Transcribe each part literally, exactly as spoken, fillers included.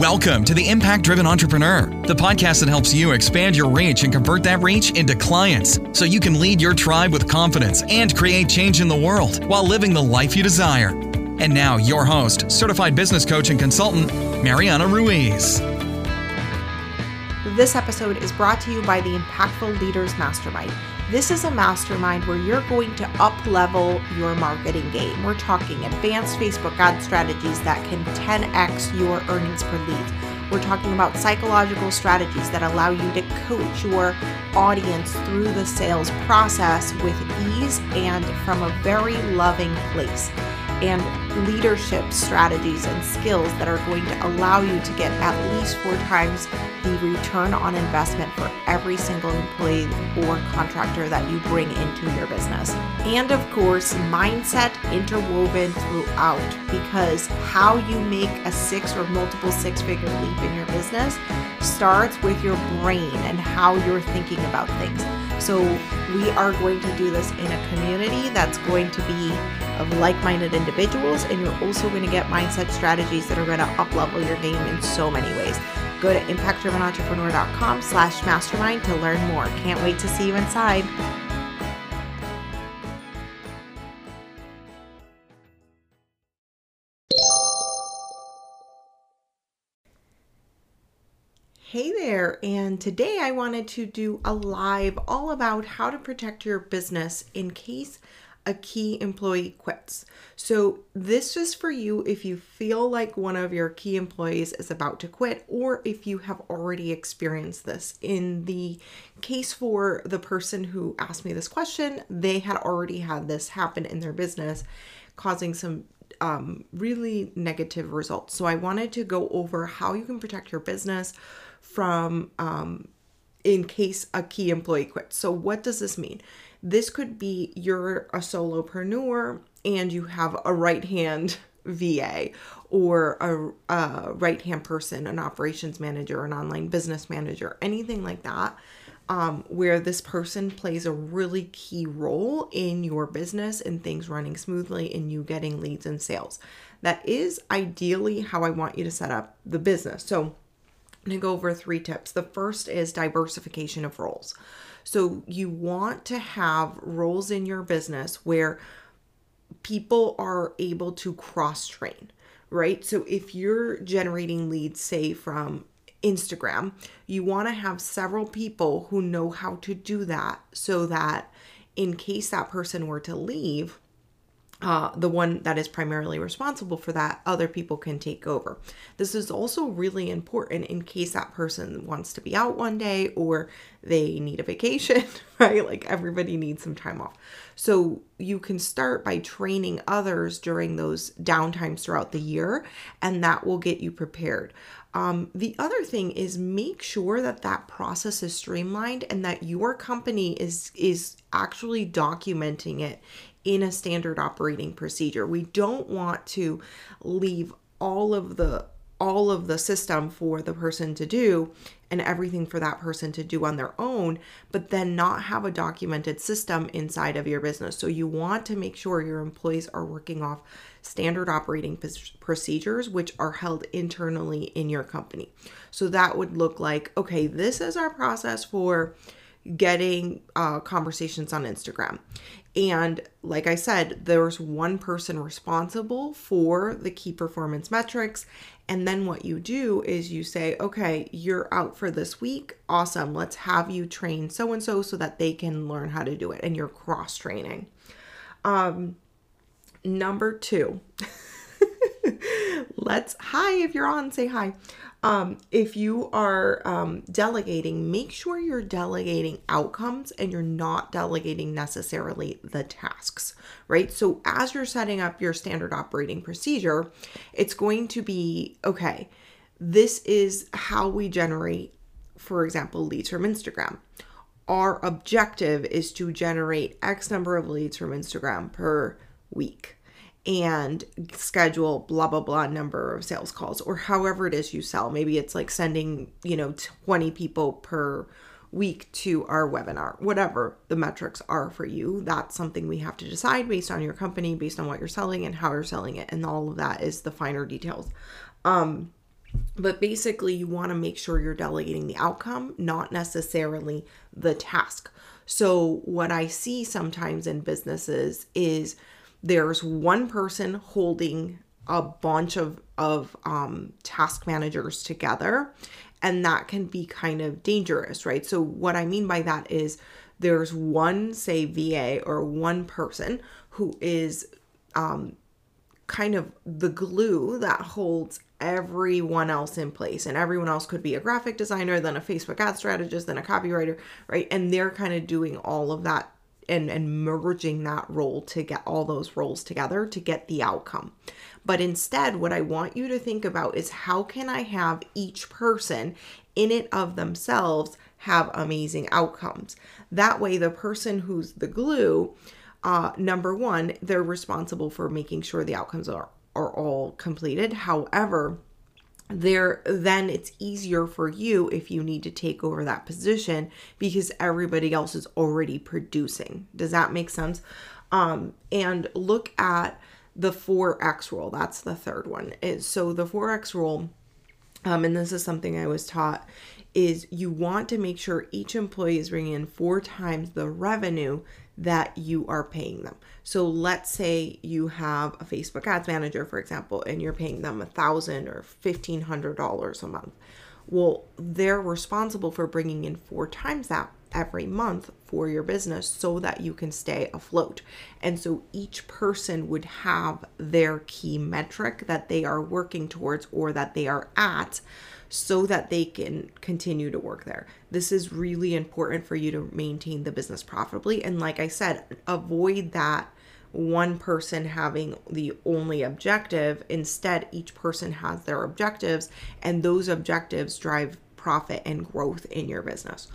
Welcome to the Impact-Driven Entrepreneur, the podcast that helps you expand your reach and convert that reach into clients so you can lead your tribe with confidence and create change in the world while living the life you desire. And now your host, certified business coach and consultant, Mariana Ruiz. This episode is brought to you by the Impactful Leaders Mastermind. This is a mastermind where you're going to up-level your marketing game. We're talking advanced Facebook ad strategies that can ten x your earnings per lead. We're talking about psychological strategies that allow you to coach your audience through the sales process with ease and from a very loving place. And leadership strategies and skills that are going to allow you to get at least four times the return on investment for every single employee or contractor that you bring into your business. And of course, mindset interwoven throughout, because how you make a six or multiple six-figure leap in your business starts with your brain and how you're thinking about things. So we are going to do this in a community that's going to be of like-minded individuals, and you're also going to get mindset strategies that are going to up-level your game in so many ways. Go to impact driven entrepreneur dot com slash mastermind to learn more. Can't wait to see you inside. Hey there, and today I wanted to do a live all about how to protect your business in case a key employee quits. So this is for you if you feel like one of your key employees is about to quit, or if you have already experienced this. In the case for the person who asked me this question, they had already had this happen in their business, causing some um, really negative results. So I wanted to go over how you can protect your business from um, in case a key employee quits. So what does this mean? This could be you're a solopreneur and you have a right-hand V A or a, a right-hand person, an operations manager, an online business manager, anything like that, um, where this person plays a really key role in your business and things running smoothly and you getting leads and sales. That is ideally how I want you to set up the business. So I'm going to go over three tips. The first is diversification of roles. So you want to have roles in your business where people are able to cross-train, right? So if you're generating leads, say from Instagram, you want to have several people who know how to do that so that in case that person were to leave, Uh, the one that is primarily responsible for that, other people can take over. This is also really important in case that person wants to be out one day or they need a vacation, right? Like everybody needs some time off. So you can start by training others during those downtimes throughout the year, and that will get you prepared. Um, the other thing is make sure that that process is streamlined and that your company is, is actually documenting it in a standard operating procedure. We don't want to leave all of the all of the system for the person to do and everything for that person to do on their own, but then not have a documented system inside of your business. So you want to make sure your employees are working off standard operating procedures, which are held internally in your company. So that would look like, okay, this is our process for getting uh, conversations on Instagram. And like I said, there's one person responsible for the key performance metrics. And then what you do is you say, okay, you're out for this week. Awesome. Let's have you train so-and-so so that they can learn how to do it. And you're cross-training. Um, number two, let's, hi, if you're on, say hi. Um, if you are um, delegating, make sure you're delegating outcomes and you're not delegating necessarily the tasks, right? So as you're setting up your standard operating procedure, it's going to be, okay, this is how we generate, for example, leads from Instagram. Our objective is to generate X number of leads from Instagram per week and schedule blah, blah, blah number of sales calls, or however it is you sell. Maybe it's like sending, you know, twenty people per week to our webinar, whatever the metrics are for you. That's something we have to decide based on your company, based on what you're selling and how you're selling it. And all of that is the finer details. Um, But basically, you want to make sure you're delegating the outcome, not necessarily the task. So what I see sometimes in businesses is there's one person holding a bunch of, of um, task managers together, and that can be kind of dangerous, right? So what I mean by that is there's one, say, V A or one person who is um, kind of the glue that holds everyone else in place, and everyone else could be a graphic designer, then a Facebook ad strategist, then a copywriter, right? And they're kind of doing all of that and, and merging that role to get all those roles together to get the outcome. But instead, what I want you to think about is how can I have each person in it of themselves have amazing outcomes? That way, the person who's the glue, uh, number one, they're responsible for making sure the outcomes are are all completed. However, there then it's easier for you if you need to take over that position because everybody else is already producing. Does that make sense? Um, and look at the four X rule. That's the third one. It, so the four X rule, um, and this is something I was taught, is you want to make sure each employee is bringing in four times the revenue that you are paying them. So let's say you have a Facebook ads manager, for example, and you're paying them a thousand or fifteen hundred dollars a month. Well, they're responsible for bringing in four times that every month for your business so that you can stay afloat. And so each person would have their key metric that they are working towards or that they are at so that they can continue to work there. This is really important for you to maintain the business profitably. And like I said, avoid that one person having the only objective. Instead, each person has their objectives, and those objectives drive profit and growth in your business.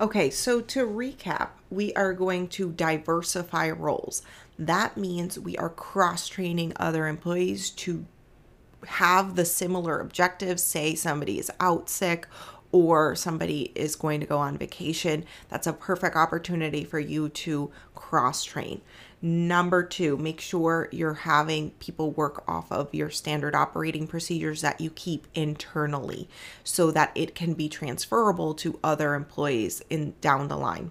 Okay, so to recap, we are going to diversify roles. That means we are cross-training other employees to have the similar objectives. Say somebody is out sick or somebody is going to go on vacation. That's a perfect opportunity for you to cross-train. Number two, make sure you're having people work off of your standard operating procedures that you keep internally so that it can be transferable to other employees in down the line.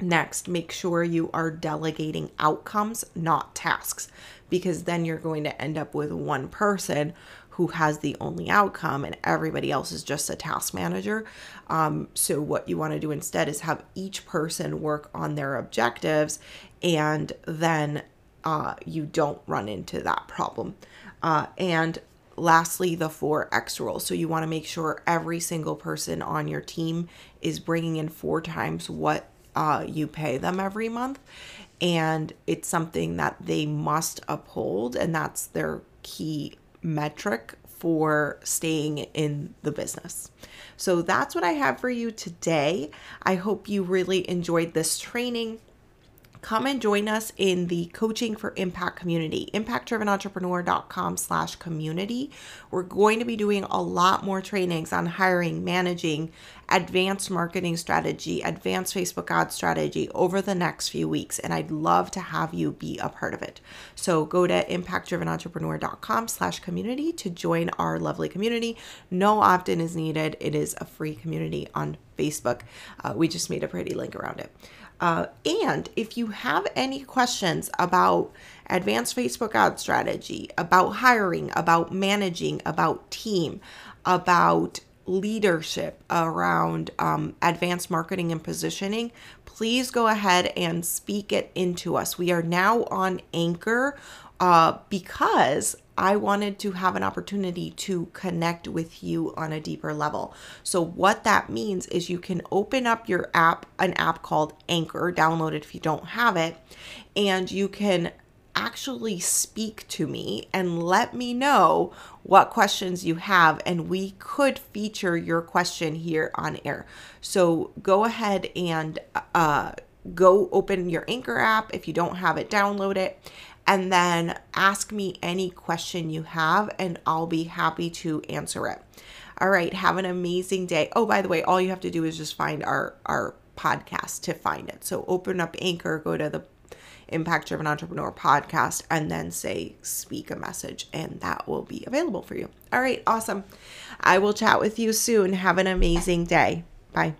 Next, make sure you are delegating outcomes, not tasks, because then you're going to end up with one person who has the only outcome and everybody else is just a task manager. Um, so what you want to do instead is have each person work on their objectives, and then uh, you don't run into that problem. Uh, and lastly, the four X rule. So you want to make sure every single person on your team is bringing in four times what uh, you pay them every month. And it's something that they must uphold, and that's their key metric for staying in the business. So that's what I have for you today. I hope you really enjoyed this training. Come and join us in the Coaching for Impact community, impact driven entrepreneur dot com slash community. We're going to be doing a lot more trainings on hiring, managing, advanced marketing strategy, advanced Facebook ad strategy over the next few weeks. And I'd love to have you be a part of it. So go to impact driven entrepreneur dot com slash community to join our lovely community. No opt-in is needed. It is a free community on Facebook. Uh, we just made a pretty link around it. Uh, and if you have any questions about advanced Facebook ad strategy, about hiring, about managing, about team, about leadership, around um, advanced marketing and positioning, please go ahead and speak it into us. We are now on Anchor uh, because I wanted to have an opportunity to connect with you on a deeper level. So what that means is you can open up your app, an app called Anchor, download it if you don't have it, and you can actually speak to me and let me know what questions you have, and we could feature your question here on air. So go ahead and uh, go open your Anchor app. If you don't have it, download it. And then ask me any question you have, and I'll be happy to answer it. All right, have an amazing day. Oh, by the way, all you have to do is just find our, our podcast to find it. So open up Anchor, go to the Impact-Driven Entrepreneur podcast, and then say, speak a message, and that will be available for you. All right. Awesome. I will chat with you soon. Have an amazing day. Bye.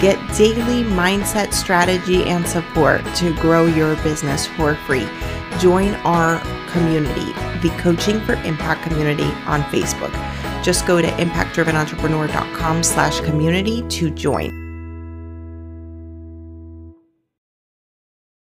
Get daily mindset strategy and support to grow your business for free. Join our community, the Coaching for Impact community on Facebook. Just go to impact driven entrepreneur dot com slash community to join.